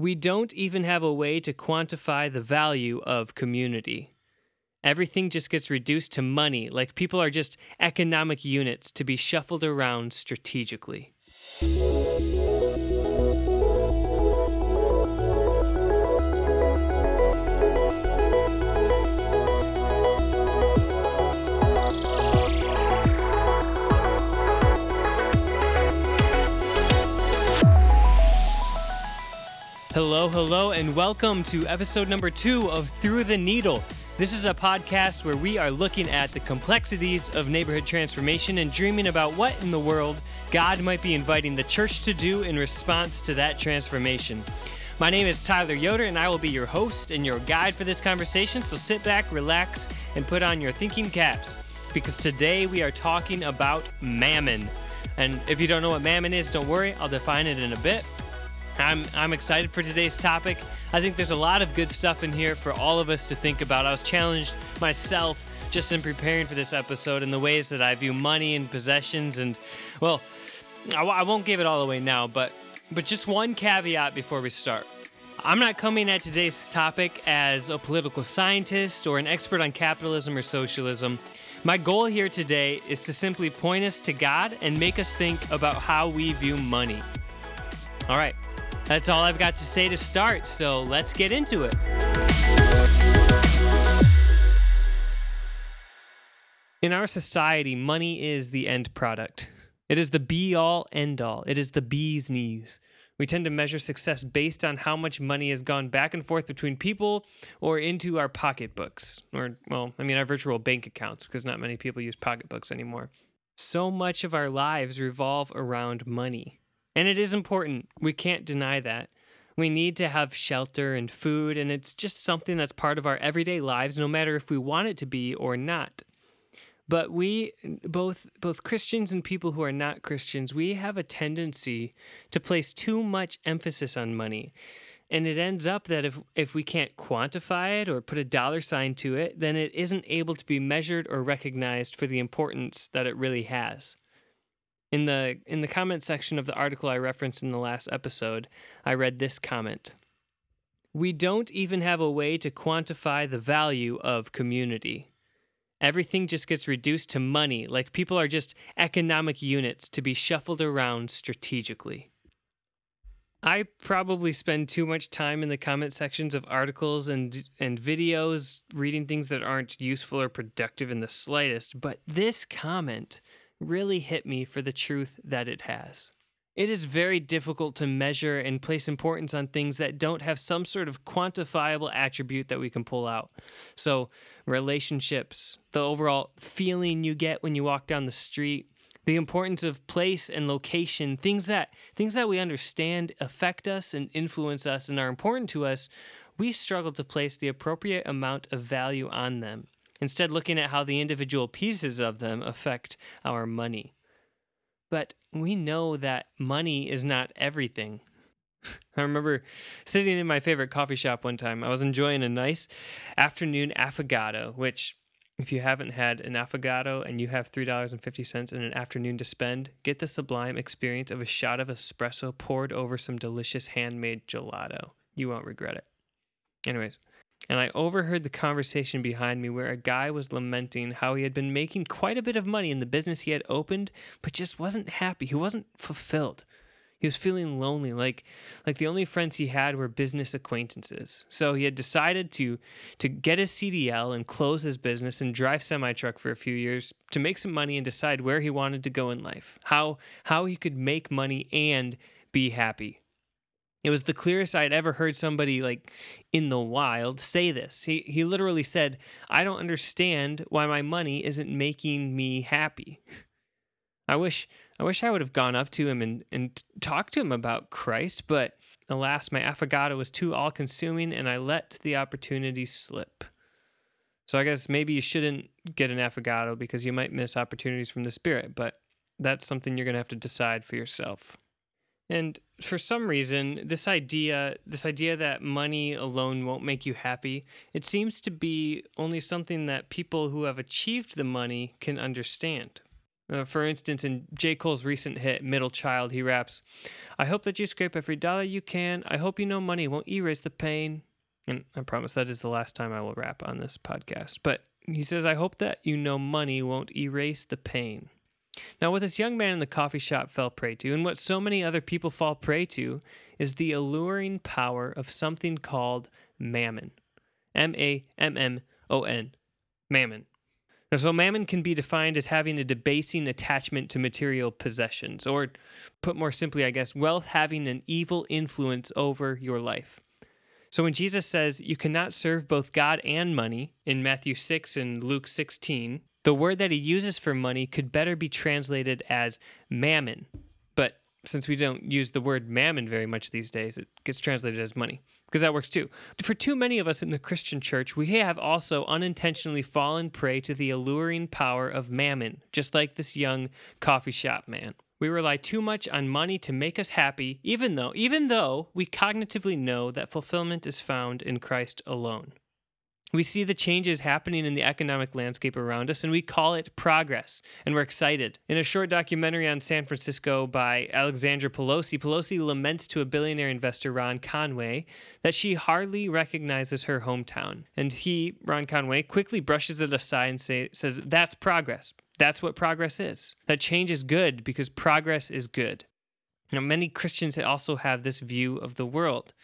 We don't even have a way to quantify the value of community. Everything just gets reduced to money, like people are just economic units to be shuffled around strategically. Hello, and welcome to episode number 2 of Through the Needle. This is a podcast where we are looking at the complexities of neighborhood transformation and dreaming about what in the world God might be inviting the church to do in response to that transformation. My name is Tyler Yoder, and I will be your host and your guide for this conversation, so sit back, relax, and put on your thinking caps, because today we are talking about mammon. And if you don't know what mammon is, don't worry, I'll define it in a bit. I'm excited for today's topic. I think there's a lot of good stuff in here for all of us to think about. I was challenged myself just in preparing for this episode in the ways that I view money and possessions. And, well, I won't give it all away now, but just one caveat before we start. I'm not coming at today's topic as a political scientist or an expert on capitalism or socialism. My goal here today is to simply point us to God and make us think about how we view money. All right. That's all I've got to say to start, so let's get into it. In our society, money is the end product. It is the be-all, end-all. It is the bee's knees. We tend to measure success based on how much money has gone back and forth between people or into our pocketbooks, or, our virtual bank accounts, because not many people use pocketbooks anymore. So much of our lives revolve around money. And it is important. We can't deny that. We need to have shelter and food, and it's just something that's part of our everyday lives, no matter if we want it to be or not. But we, both Christians and people who are not Christians, we have a tendency to place too much emphasis on money. And it ends up that if we can't quantify it or put a dollar sign to it, then it isn't able to be measured or recognized for the importance that it really has. In the comment section of the article I referenced in the last episode, I read this comment. We don't even have a way to quantify the value of community. Everything just gets reduced to money, like people are just economic units to be shuffled around strategically. I probably spend too much time in the comment sections of articles and videos reading things that aren't useful or productive in the slightest, but this comment really hit me for the truth that it has. It is very difficult to measure and place importance on things that don't have some sort of quantifiable attribute that we can pull out. So relationships, the overall feeling you get when you walk down the street, the importance of place and location, things that we understand affect us and influence us and are important to us, we struggle to place the appropriate amount of value on them. Instead, looking at how the individual pieces of them affect our money. But we know that money is not everything. I remember sitting in my favorite coffee shop one time. I was enjoying a nice afternoon affogato, which, if you haven't had an affogato and you have $3.50 in an afternoon to spend, get the sublime experience of a shot of espresso poured over some delicious handmade gelato. You won't regret it. Anyways. And I overheard the conversation behind me where a guy was lamenting how he had been making quite a bit of money in the business he had opened, but just wasn't happy. He wasn't fulfilled. He was feeling lonely, like the only friends he had were business acquaintances. So he had decided to get his CDL and close his business and drive semi-truck for a few years to make some money and decide where he wanted to go in life, how he could make money and be happy. It was the clearest I'd ever heard somebody, in the wild say this. He literally said, "I don't understand why my money isn't making me happy." I wish I would have gone up to him and talked to him about Christ, but alas, my affogato was too all-consuming, and I let the opportunity slip. So I guess maybe you shouldn't get an affogato because you might miss opportunities from the Spirit, but that's something you're going to have to decide for yourself. And for some reason, this idea that money alone won't make you happy, it seems to be only something that people who have achieved the money can understand. For instance, in J. Cole's recent hit, Middle Child, he raps, "I hope that you scrape every dollar you can. I hope you know money won't erase the pain." And I promise that is the last time I will rap on this podcast. But he says, "I hope that you know money won't erase the pain." Now, what this young man in the coffee shop fell prey to, and what so many other people fall prey to, is the alluring power of something called mammon. M-A-M-M-O-N. Mammon. Now, so mammon can be defined as having a debasing attachment to material possessions, or put more simply, I guess, wealth having an evil influence over your life. So when Jesus says, "You cannot serve both God and money," in Matthew 6 and Luke 16, the word that he uses for money could better be translated as mammon. But since we don't use the word mammon very much these days, it gets translated as money, because that works too. For too many of us in the Christian church, we have also unintentionally fallen prey to the alluring power of mammon, just like this young coffee shop man. We rely too much on money to make us happy, even though we cognitively know that fulfillment is found in Christ alone. We see the changes happening in the economic landscape around us, and we call it progress, and we're excited. In a short documentary on San Francisco by Alexandra Pelosi, Pelosi laments to a billionaire investor, Ron Conway, that she hardly recognizes her hometown. And he, Ron Conway, quickly brushes it aside and says, "That's progress. That's what progress is. That change is good because progress is good." Now, many Christians also have this view of the world.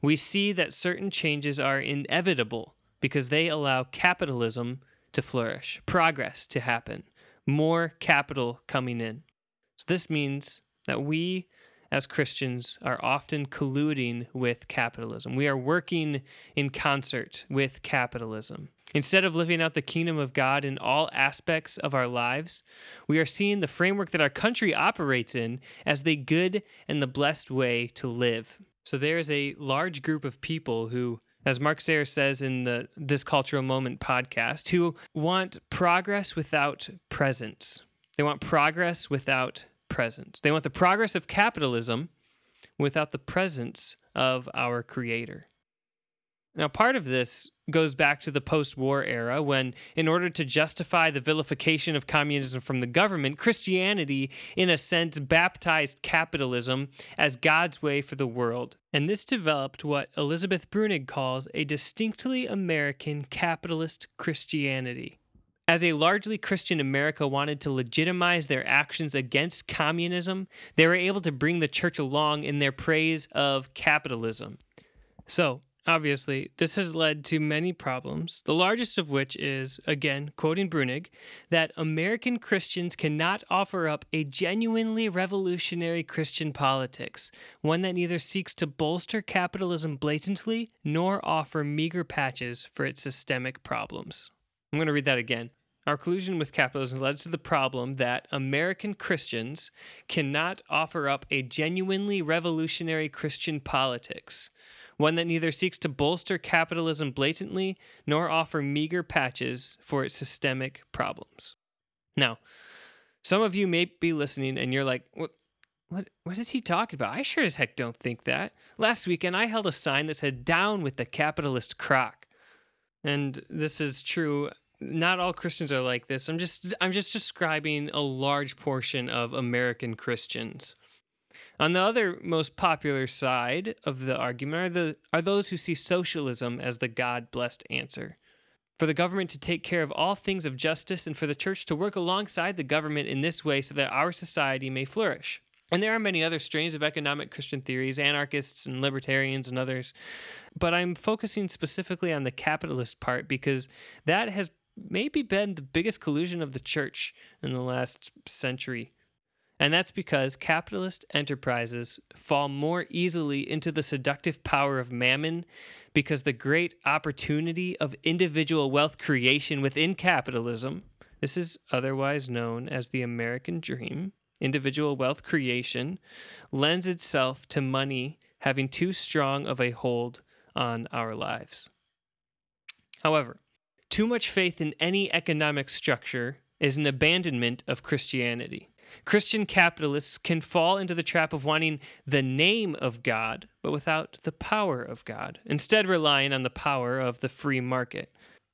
We see that certain changes are inevitable, because they allow capitalism to flourish, progress to happen, more capital coming in. So this means that we, as Christians, are often colluding with capitalism. We are working in concert with capitalism. Instead of living out the kingdom of God in all aspects of our lives, we are seeing the framework that our country operates in as the good and the blessed way to live. So there is a large group of people who, as Mark Sayers says in the This Cultural Moment podcast, who want progress without presence. They want progress without presence. They want the progress of capitalism without the presence of our Creator. Now, part of this goes back to the post-war era when, in order to justify the vilification of communism from the government, Christianity, in a sense, baptized capitalism as God's way for the world. And this developed what Elizabeth Brunig calls a distinctly American capitalist Christianity. As a largely Christian America wanted to legitimize their actions against communism, they were able to bring the church along in their praise of capitalism. So, obviously, this has led to many problems, the largest of which is, again, quoting Brunig, that American Christians cannot offer up a genuinely revolutionary Christian politics, one that neither seeks to bolster capitalism blatantly nor offer meager patches for its systemic problems. I'm going to read that again. Our collusion with capitalism led to the problem that American Christians cannot offer up a genuinely revolutionary Christian politics, one that neither seeks to bolster capitalism blatantly nor offer meager patches for its systemic problems. Now, some of you may be listening and you're like, what is he talking about? I sure as heck don't think that. Last weekend, I held a sign that said, "Down with the capitalist crock." And this is true. Not all Christians are like this. I'm just describing a large portion of American Christians. On the other most popular side of the argument are those who see socialism as the God-blessed answer. For the government to take care of all things of justice and for the church to work alongside the government in this way so that our society may flourish. And there are many other strains of economic Christian theories, anarchists and libertarians and others, but I'm focusing specifically on the capitalist part because that has maybe been the biggest collusion of the church in the last century. And that's because capitalist enterprises fall more easily into the seductive power of mammon because the great opportunity of individual wealth creation within capitalism, this is otherwise known as the American dream, individual wealth creation, lends itself to money having too strong of a hold on our lives. However, too much faith in any economic structure is an abandonment of Christianity. Christian capitalists can fall into the trap of wanting the name of God, but without the power of God, instead relying on the power of the free market.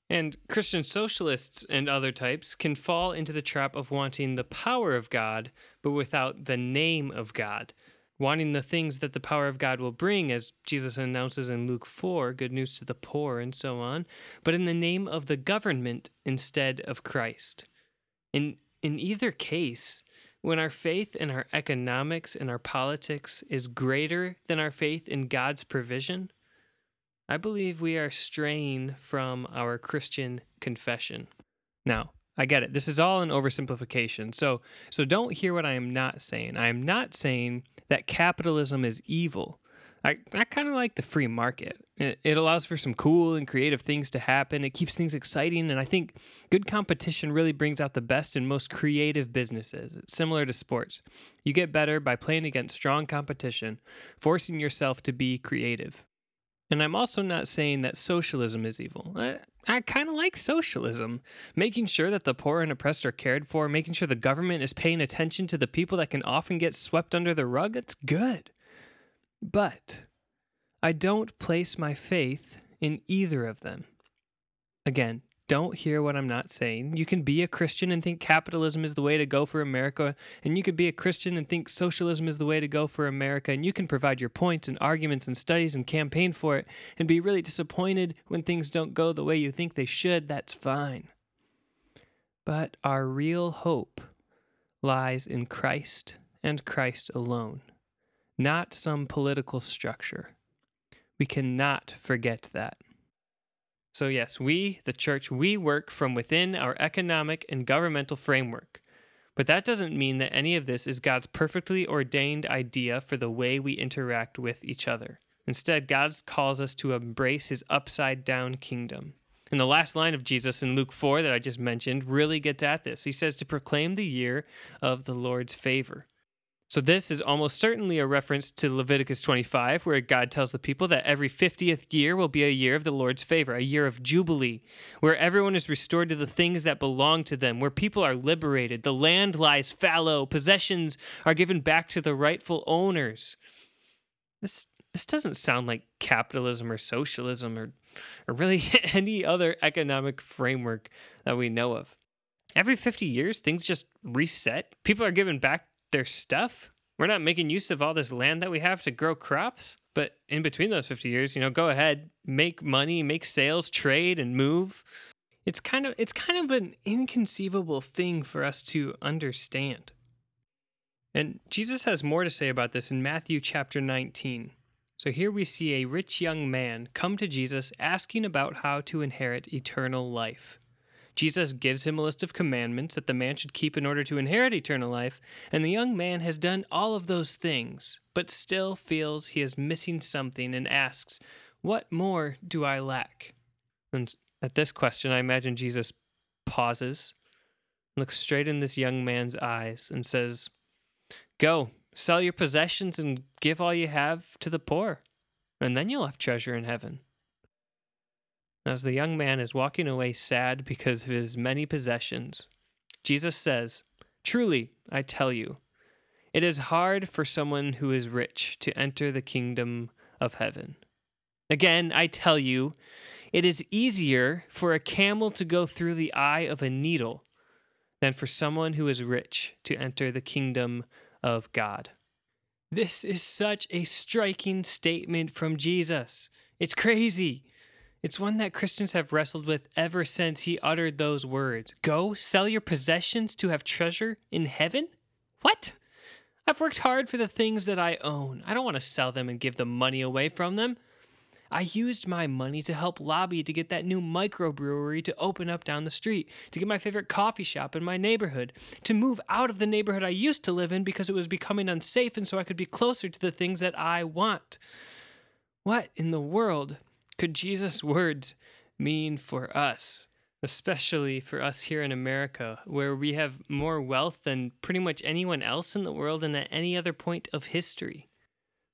And Christian socialists and other types can fall into the trap of wanting the power of God, but without the name of God, wanting the things that the power of God will bring, as Jesus announces in Luke 4, good news to the poor and so on, but in the name of the government instead of Christ. In either case, when our faith in our economics and our politics is greater than our faith in God's provision, I believe we are straying from our Christian confession. Now, I get it. This is all an oversimplification. So don't hear what I am not saying. I am not saying that capitalism is evil. I kind of like the free market. It allows for some cool and creative things to happen. It keeps things exciting, and I think good competition really brings out the best and most creative businesses. It's similar to sports. You get better by playing against strong competition, forcing yourself to be creative. And I'm also not saying that socialism is evil. I kind of like socialism, making sure that the poor and oppressed are cared for, making sure the government is paying attention to the people that can often get swept under the rug. That's good. But I don't place my faith in either of them. Again, don't hear what I'm not saying. You can be a Christian and think capitalism is the way to go for America, and you could be a Christian and think socialism is the way to go for America, and you can provide your points and arguments and studies and campaign for it and be really disappointed when things don't go the way you think they should. That's fine. But our real hope lies in Christ and Christ alone, not some political structure. We cannot forget that. So yes, we, the church, we work from within our economic and governmental framework. But that doesn't mean that any of this is God's perfectly ordained idea for the way we interact with each other. Instead, God calls us to embrace his upside-down kingdom. And the last line of Jesus in Luke 4 that I just mentioned really gets at this. He says to proclaim the year of the Lord's favor. So this is almost certainly a reference to Leviticus 25, where God tells the people that every 50th year will be a year of the Lord's favor, a year of jubilee, where everyone is restored to the things that belong to them, where people are liberated, the land lies fallow, possessions are given back to the rightful owners. This doesn't sound like capitalism or socialism or really any other economic framework that we know of. Every 50 years, things just reset. People are given back their stuff. We're not making use of all this land that we have to grow crops, but in between those 50 years, go ahead, make money, make sales, trade, and move. It's kind of an inconceivable thing for us to understand. And Jesus has more to say about this in Matthew chapter 19. So here we see a rich young man come to Jesus asking about how to inherit eternal life. Jesus gives him a list of commandments that the man should keep in order to inherit eternal life, and the young man has done all of those things, but still feels he is missing something and asks, "What more do I lack?" And at this question, I imagine Jesus pauses, looks straight in this young man's eyes, and says, "Go, sell your possessions and give all you have to the poor, and then you'll have treasure in heaven." As the young man is walking away sad because of his many possessions, Jesus says, "Truly, I tell you, it is hard for someone who is rich to enter the kingdom of heaven. Again, I tell you, it is easier for a camel to go through the eye of a needle than for someone who is rich to enter the kingdom of God." This is such a striking statement from Jesus. It's crazy. It's one that Christians have wrestled with ever since he uttered those words. Go sell your possessions to have treasure in heaven? What? I've worked hard for the things that I own. I don't want to sell them and give the money away from them. I used my money to help lobby to get that new microbrewery to open up down the street, to get my favorite coffee shop in my neighborhood, to move out of the neighborhood I used to live in because it was becoming unsafe and so I could be closer to the things that I want. What in the world could Jesus' words mean for us, especially for us here in America, where we have more wealth than pretty much anyone else in the world and at any other point of history?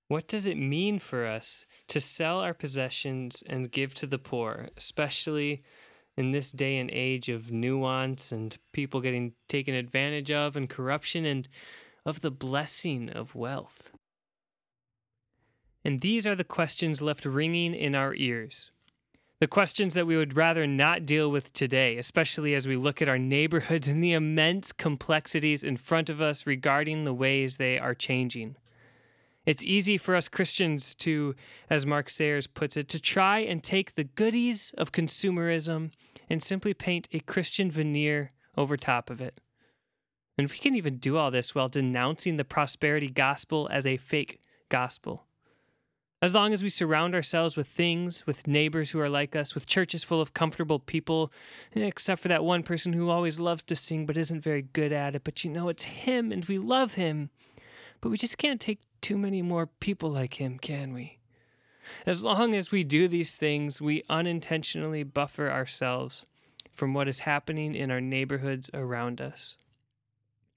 What does it mean for us to sell our possessions and give to the poor, especially in this day and age of nuance and people getting taken advantage of and corruption and of the blessing of wealth? And these are the questions left ringing in our ears. the questions that we would rather not deal with today, especially as we look at our neighborhoods and the immense complexities in front of us regarding the ways they are changing. It's easy for us Christians to, as Mark Sayers puts it, to try and take the goodies of consumerism and simply paint a Christian veneer over top of it. And we can even do all this while denouncing the prosperity gospel as a fake gospel. As long as we surround ourselves with things, with neighbors who are like us, with churches full of comfortable people, except for that one person who always loves to sing but isn't very good at it, but you know it's him and we love him, but we just can't take too many more people like him, can we? As long as we do these things, we unintentionally buffer ourselves from what is happening in our neighborhoods around us.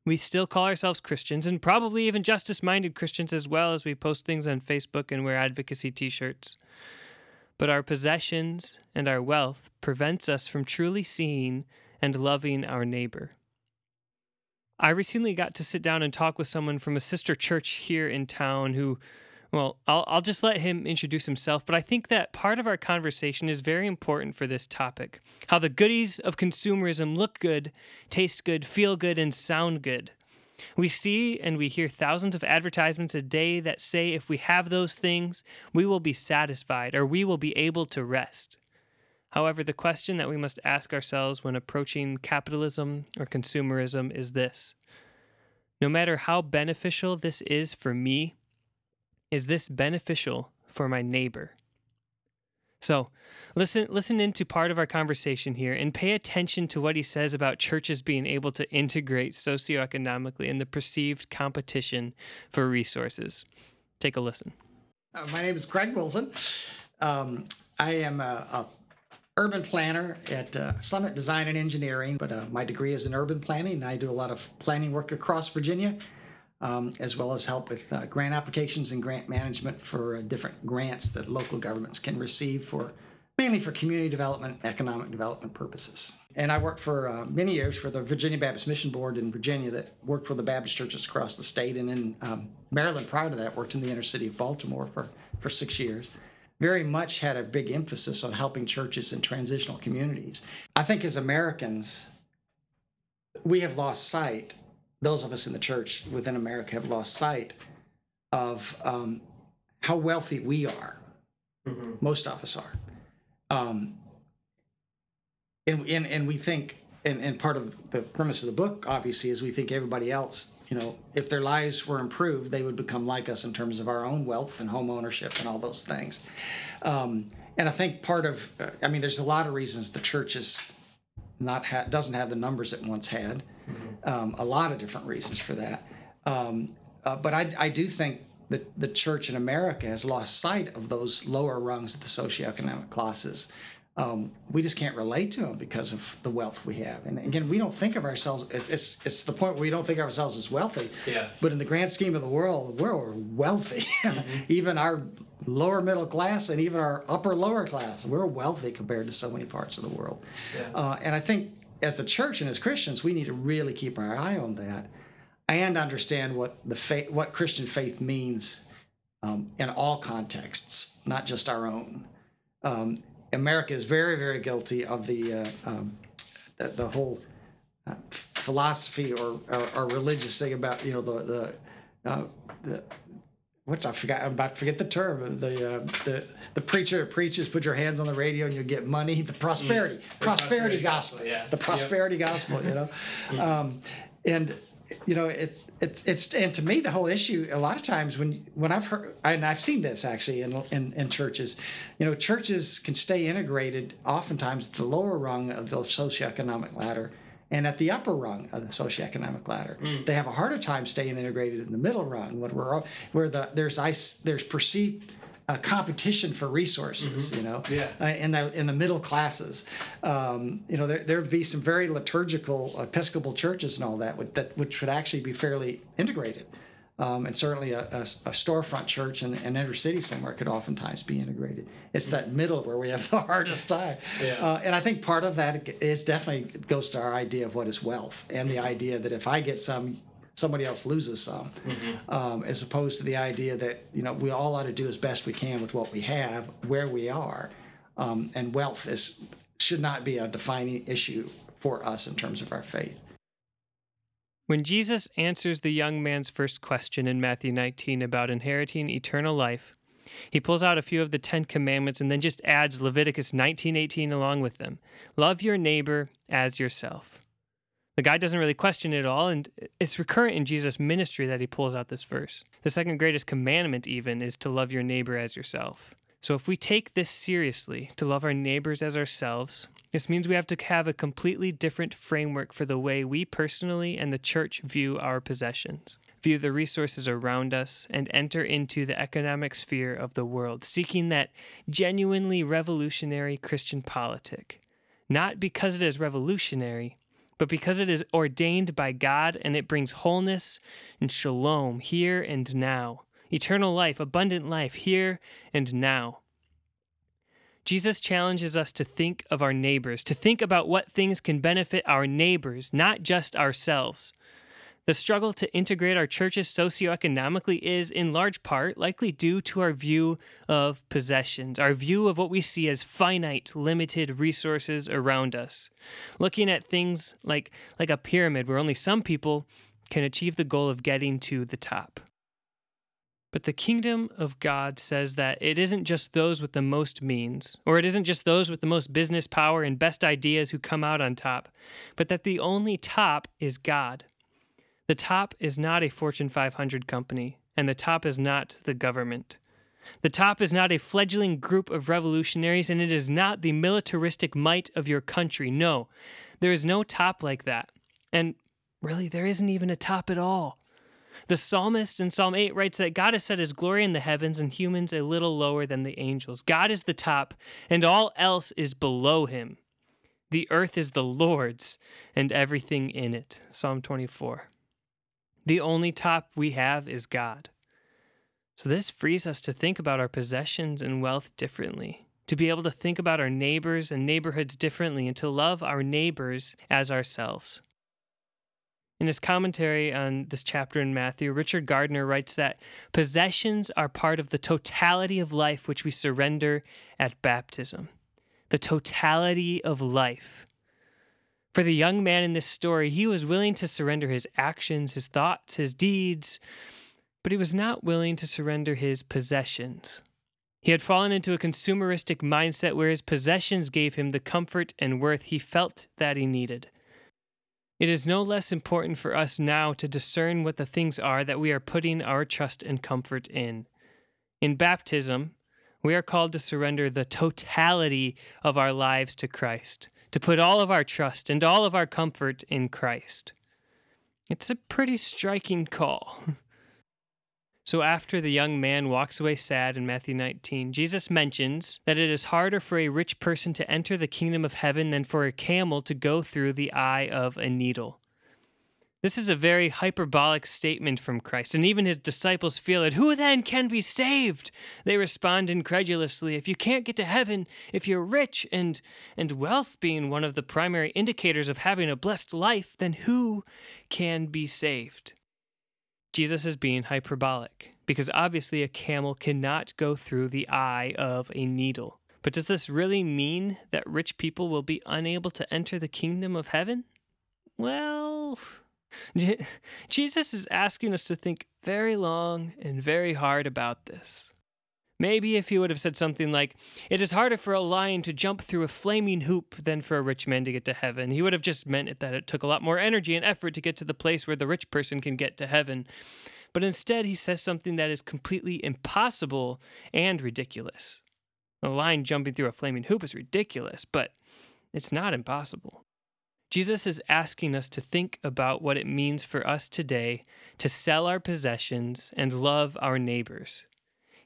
We still call ourselves Christians, and probably even justice-minded Christians as well, as we post things on Facebook and wear advocacy t-shirts. But our possessions and our wealth prevents us from truly seeing and loving our neighbor. I recently got to sit down and talk with someone from a sister church here in town who, well, I'll just let him introduce himself, but I think that part of our conversation is very important for this topic. How the goodies of consumerism look good, taste good, feel good, and sound good. We see and we hear thousands of advertisements a day that say if we have those things, we will be satisfied or we will be able to rest. However, the question that we must ask ourselves when approaching capitalism or consumerism is this. No matter how beneficial this is for me, is this beneficial for my neighbor? So, listen into part of our conversation here and pay attention to what he says about churches being able to integrate socioeconomically in the perceived competition for resources. Take a listen. My name is Greg Wilson. I am a urban planner at Summit Design and Engineering, but my degree is in urban planning, and I do a lot of planning work across Virginia. As well as help with grant applications and grant management for different grants that local governments can receive for mainly for community development, economic development purposes. And I worked for many years for the Virginia Baptist Mission Board in Virginia that worked for the Baptist churches across the state. And in Maryland, prior to that, worked in the inner city of Baltimore for 6 years. Very much had a big emphasis on helping churches in transitional communities. I think as Americans, we have lost sight. Those of us in the church within America have lost sight of how wealthy we are. Mm-hmm. Most of us are. And we think, and part of the premise of the book, obviously, is we think everybody else, you know, if their lives were improved, they would become like us in terms of our own wealth and home ownership and all those things. And I think part of, I mean, there's a lot of reasons the church is doesn't have the numbers it once had. A lot of different reasons for that. But I do think that the church in America has lost sight of those lower rungs of the socioeconomic classes. We just can't relate to them because of the wealth we have. And again, we don't think of ourselves, it's the point where we don't think of ourselves as wealthy. Yeah. But in the grand scheme of the world, we're wealthy. Mm-hmm. Even our lower middle class and even our upper lower class, we're wealthy compared to so many parts of the world. Yeah. And I think as the church and as Christians, we need to really keep our eye on that and understand what the faith, what Christian faith means in all contexts, not just our own. America is very, very guilty of the whole philosophy or religious thing about, you know, the I'm about to forget the term. The preacher preaches, put your hands on the radio and you'll get money. The prosperity. Prosperity gospel. Yeah. The prosperity gospel, you know. Yeah. And, you know, it's and to me, the whole issue, a lot of times when I've heard, and I've seen this actually in churches, you know, churches can stay integrated oftentimes at the lower rung of the socioeconomic ladder and at the upper rung of the socioeconomic ladder. Mm. They have a harder time staying integrated in the middle rung, where there's perceived competition for resources, mm-hmm. you know, yeah. In the middle classes. You know, there'd be some very liturgical Episcopal churches and all that, which would actually be fairly integrated. And certainly a storefront church in an inner city somewhere could oftentimes be integrated. It's that middle where we have the hardest time. Yeah. And I think part of that is definitely goes to our idea of what is wealth and the idea that if I get some, somebody else loses some, mm-hmm. As opposed to the idea that, you know, we all ought to do as best we can with what we have, where we are, and wealth should not be a defining issue for us in terms of our faith. When Jesus answers the young man's first question in Matthew 19 about inheriting eternal life, he pulls out a few of the Ten Commandments and then just adds Leviticus 19:18 along with them. Love your neighbor as yourself. The guy doesn't really question it at all, and it's recurrent in Jesus' ministry that he pulls out this verse. The second greatest commandment even is to love your neighbor as yourself. So if we take this seriously, to love our neighbors as ourselves, this means we have to have a completely different framework for the way we personally and the church view our possessions, view the resources around us, and enter into the economic sphere of the world, seeking that genuinely revolutionary Christian politic. Not because it is revolutionary, but because it is ordained by God and it brings wholeness and shalom here and now, eternal life, abundant life here and now. Jesus challenges us to think of our neighbors, to think about what things can benefit our neighbors, not just ourselves. The struggle to integrate our churches socioeconomically is, in large part, likely due to our view of possessions, our view of what we see as finite, limited resources around us. Looking at things like a pyramid where only some people can achieve the goal of getting to the top. But the kingdom of God says that it isn't just those with the most means, or it isn't just those with the most business power and best ideas who come out on top, but that the only top is God. The top is not a Fortune 500 company, and the top is not the government. The top is not a fledgling group of revolutionaries, and it is not the militaristic might of your country. No, there is no top like that. And really, there isn't even a top at all. The psalmist in Psalm 8 writes that God has set his glory in the heavens and humans a little lower than the angels. God is the top, and all else is below him. The earth is the Lord's, and everything in it. Psalm 24. The only top we have is God. So this frees us to think about our possessions and wealth differently, to be able to think about our neighbors and neighborhoods differently, and to love our neighbors as ourselves. In his commentary on this chapter in Matthew, Richard Gardner writes that possessions are part of the totality of life which we surrender at baptism. The totality of life. For the young man in this story, he was willing to surrender his actions, his thoughts, his deeds, but he was not willing to surrender his possessions. He had fallen into a consumeristic mindset where his possessions gave him the comfort and worth he felt that he needed. It is no less important for us now to discern what the things are that we are putting our trust and comfort in. In baptism, we are called to surrender the totality of our lives to Christ, to put all of our trust and all of our comfort in Christ. It's a pretty striking call. So after the young man walks away sad in Matthew 19, Jesus mentions that it is harder for a rich person to enter the kingdom of heaven than for a camel to go through the eye of a needle. This is a very hyperbolic statement from Christ, and even his disciples feel it. Who then can be saved? They respond incredulously. If you can't get to heaven, if you're rich and wealth being one of the primary indicators of having a blessed life, then who can be saved? Jesus is being hyperbolic, because obviously a camel cannot go through the eye of a needle. But does this really mean that rich people will be unable to enter the kingdom of heaven? Well, Jesus is asking us to think very long and very hard about this. Maybe if he would have said something like, it is harder for a lion to jump through a flaming hoop than for a rich man to get to heaven, he would have just meant that it took a lot more energy and effort to get to the place where the rich person can get to heaven. But instead, he says something that is completely impossible and ridiculous. A lion jumping through a flaming hoop is ridiculous, but it's not impossible. Jesus is asking us to think about what it means for us today to sell our possessions and love our neighbors.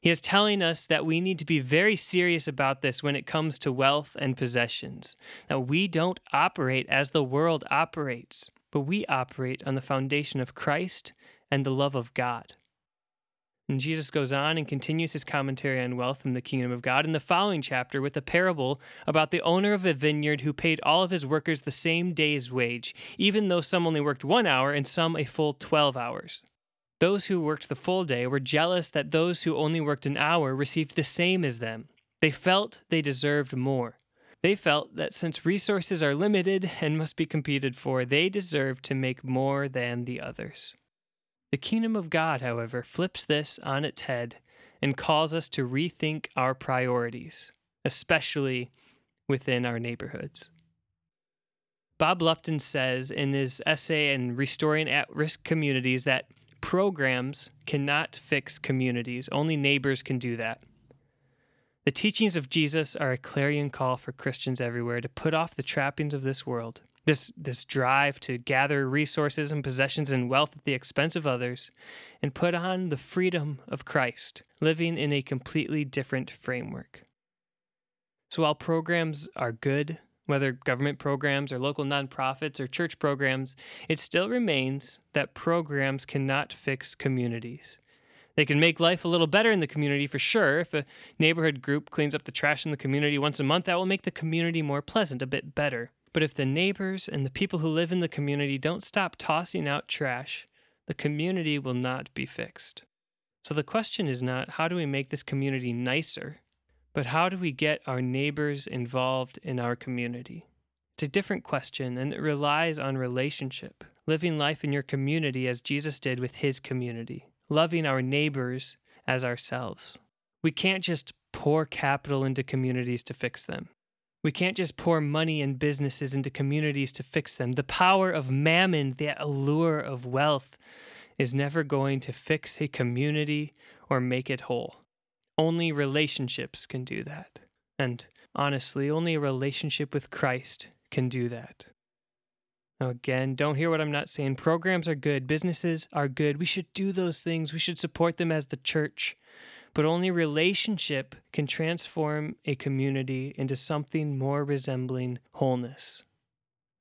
He is telling us that we need to be very serious about this when it comes to wealth and possessions, that we don't operate as the world operates, but we operate on the foundation of Christ and the love of God. And Jesus goes on and continues his commentary on wealth and the kingdom of God in the following chapter with a parable about the owner of a vineyard who paid all of his workers the same day's wage, even though some only worked 1 hour and some a full 12 hours. Those who worked the full day were jealous that those who only worked an hour received the same as them. They felt they deserved more. They felt that since resources are limited and must be competed for, they deserved to make more than the others. The kingdom of God, however, flips this on its head and calls us to rethink our priorities, especially within our neighborhoods. Bob Lupton says in his essay in Restoring At-Risk Communities that programs cannot fix communities. Only neighbors can do that. The teachings of Jesus are a clarion call for Christians everywhere to put off the trappings of this world, this drive to gather resources and possessions and wealth at the expense of others, and put on the freedom of Christ, living in a completely different framework. So while programs are good, whether government programs or local nonprofits or church programs, it still remains that programs cannot fix communities. They can make life a little better in the community for sure. If a neighborhood group cleans up the trash in the community once a month, that will make the community more pleasant, a bit better. But if the neighbors and the people who live in the community don't stop tossing out trash, the community will not be fixed. So the question is not, how do we make this community nicer, but how do we get our neighbors involved in our community? It's a different question, and it relies on relationship, living life in your community as Jesus did with his community, loving our neighbors as ourselves. We can't just pour capital into communities to fix them. We can't just pour money and businesses into communities to fix them. The power of mammon, the allure of wealth, is never going to fix a community or make it whole. Only relationships can do that. And honestly, only a relationship with Christ can do that. Now again, don't hear what I'm not saying. Programs are good. Businesses are good. We should do those things. We should support them as the church. But only relationship can transform a community into something more resembling wholeness.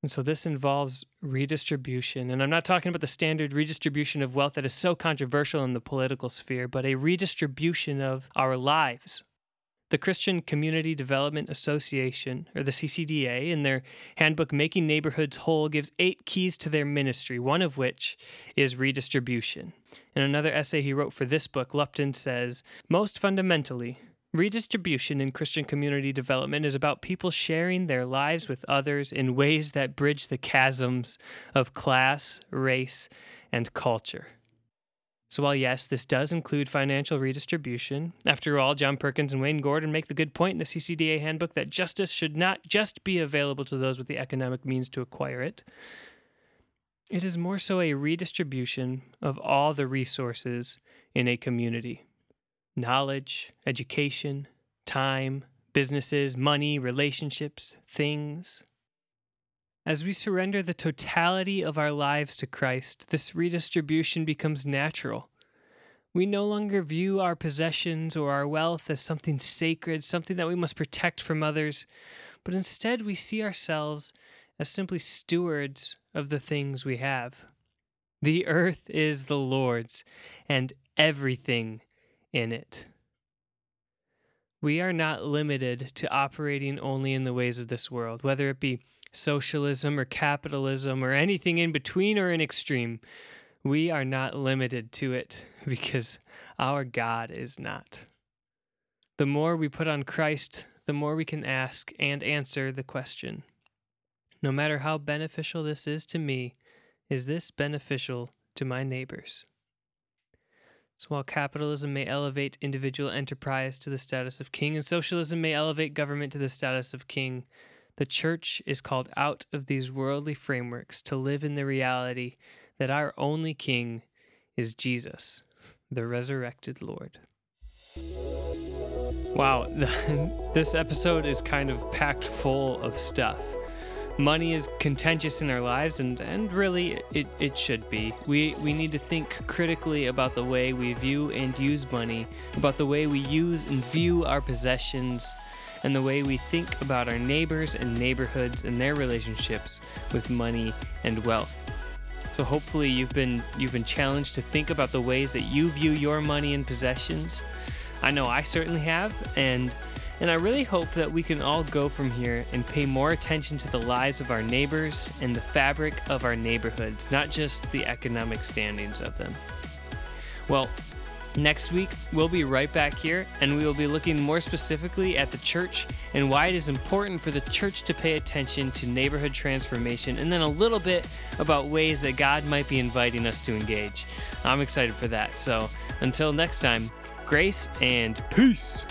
And so this involves redistribution. And I'm not talking about the standard redistribution of wealth that is so controversial in the political sphere, but a redistribution of our lives. The Christian Community Development Association, or the CCDA, in their handbook, Making Neighborhoods Whole, gives 8 keys to their ministry, one of which is redistribution. In another essay he wrote for this book, Lupton says, most fundamentally, redistribution in Christian community development is about people sharing their lives with others in ways that bridge the chasms of class, race, and culture. So while yes, this does include financial redistribution, after all, John Perkins and Wayne Gordon make the good point in the CCDA handbook that justice should not just be available to those with the economic means to acquire it. It is more so a redistribution of all the resources in a community. Knowledge, education, time, businesses, money, relationships, things. As we surrender the totality of our lives to Christ, this redistribution becomes natural. We no longer view our possessions or our wealth as something sacred, something that we must protect from others, but instead we see ourselves as simply stewards of the things we have. The earth is the Lord's, and everything in it. We are not limited to operating only in the ways of this world, whether it be socialism or capitalism or anything in between or an extreme. We are not limited to it because our God is not. The more we put on Christ, the more we can ask and answer the question, no matter how beneficial this is to me, is this beneficial to my neighbors? So while capitalism may elevate individual enterprise to the status of king and socialism may elevate government to the status of king, the church is called out of these worldly frameworks to live in the reality that our only king is Jesus, the resurrected Lord. Wow, this episode is kind of packed full of stuff. Money is contentious in our lives, and really, it should be. We need to think critically about the way we view and use money, about the way we use and view our possessions, and the way we think about our neighbors and neighborhoods and their relationships with money and wealth. So hopefully you've been challenged to think about the ways that you view your money and possessions. I know I certainly have, and I really hope that we can all go from here and pay more attention to the lives of our neighbors and the fabric of our neighborhoods, not just the economic standings of them. Well, Next week, we'll be right back here, and we will be looking more specifically at the church and why it is important for the church to pay attention to neighborhood transformation, and then a little bit about ways that God might be inviting us to engage. I'm excited for that. So until next time, grace and peace.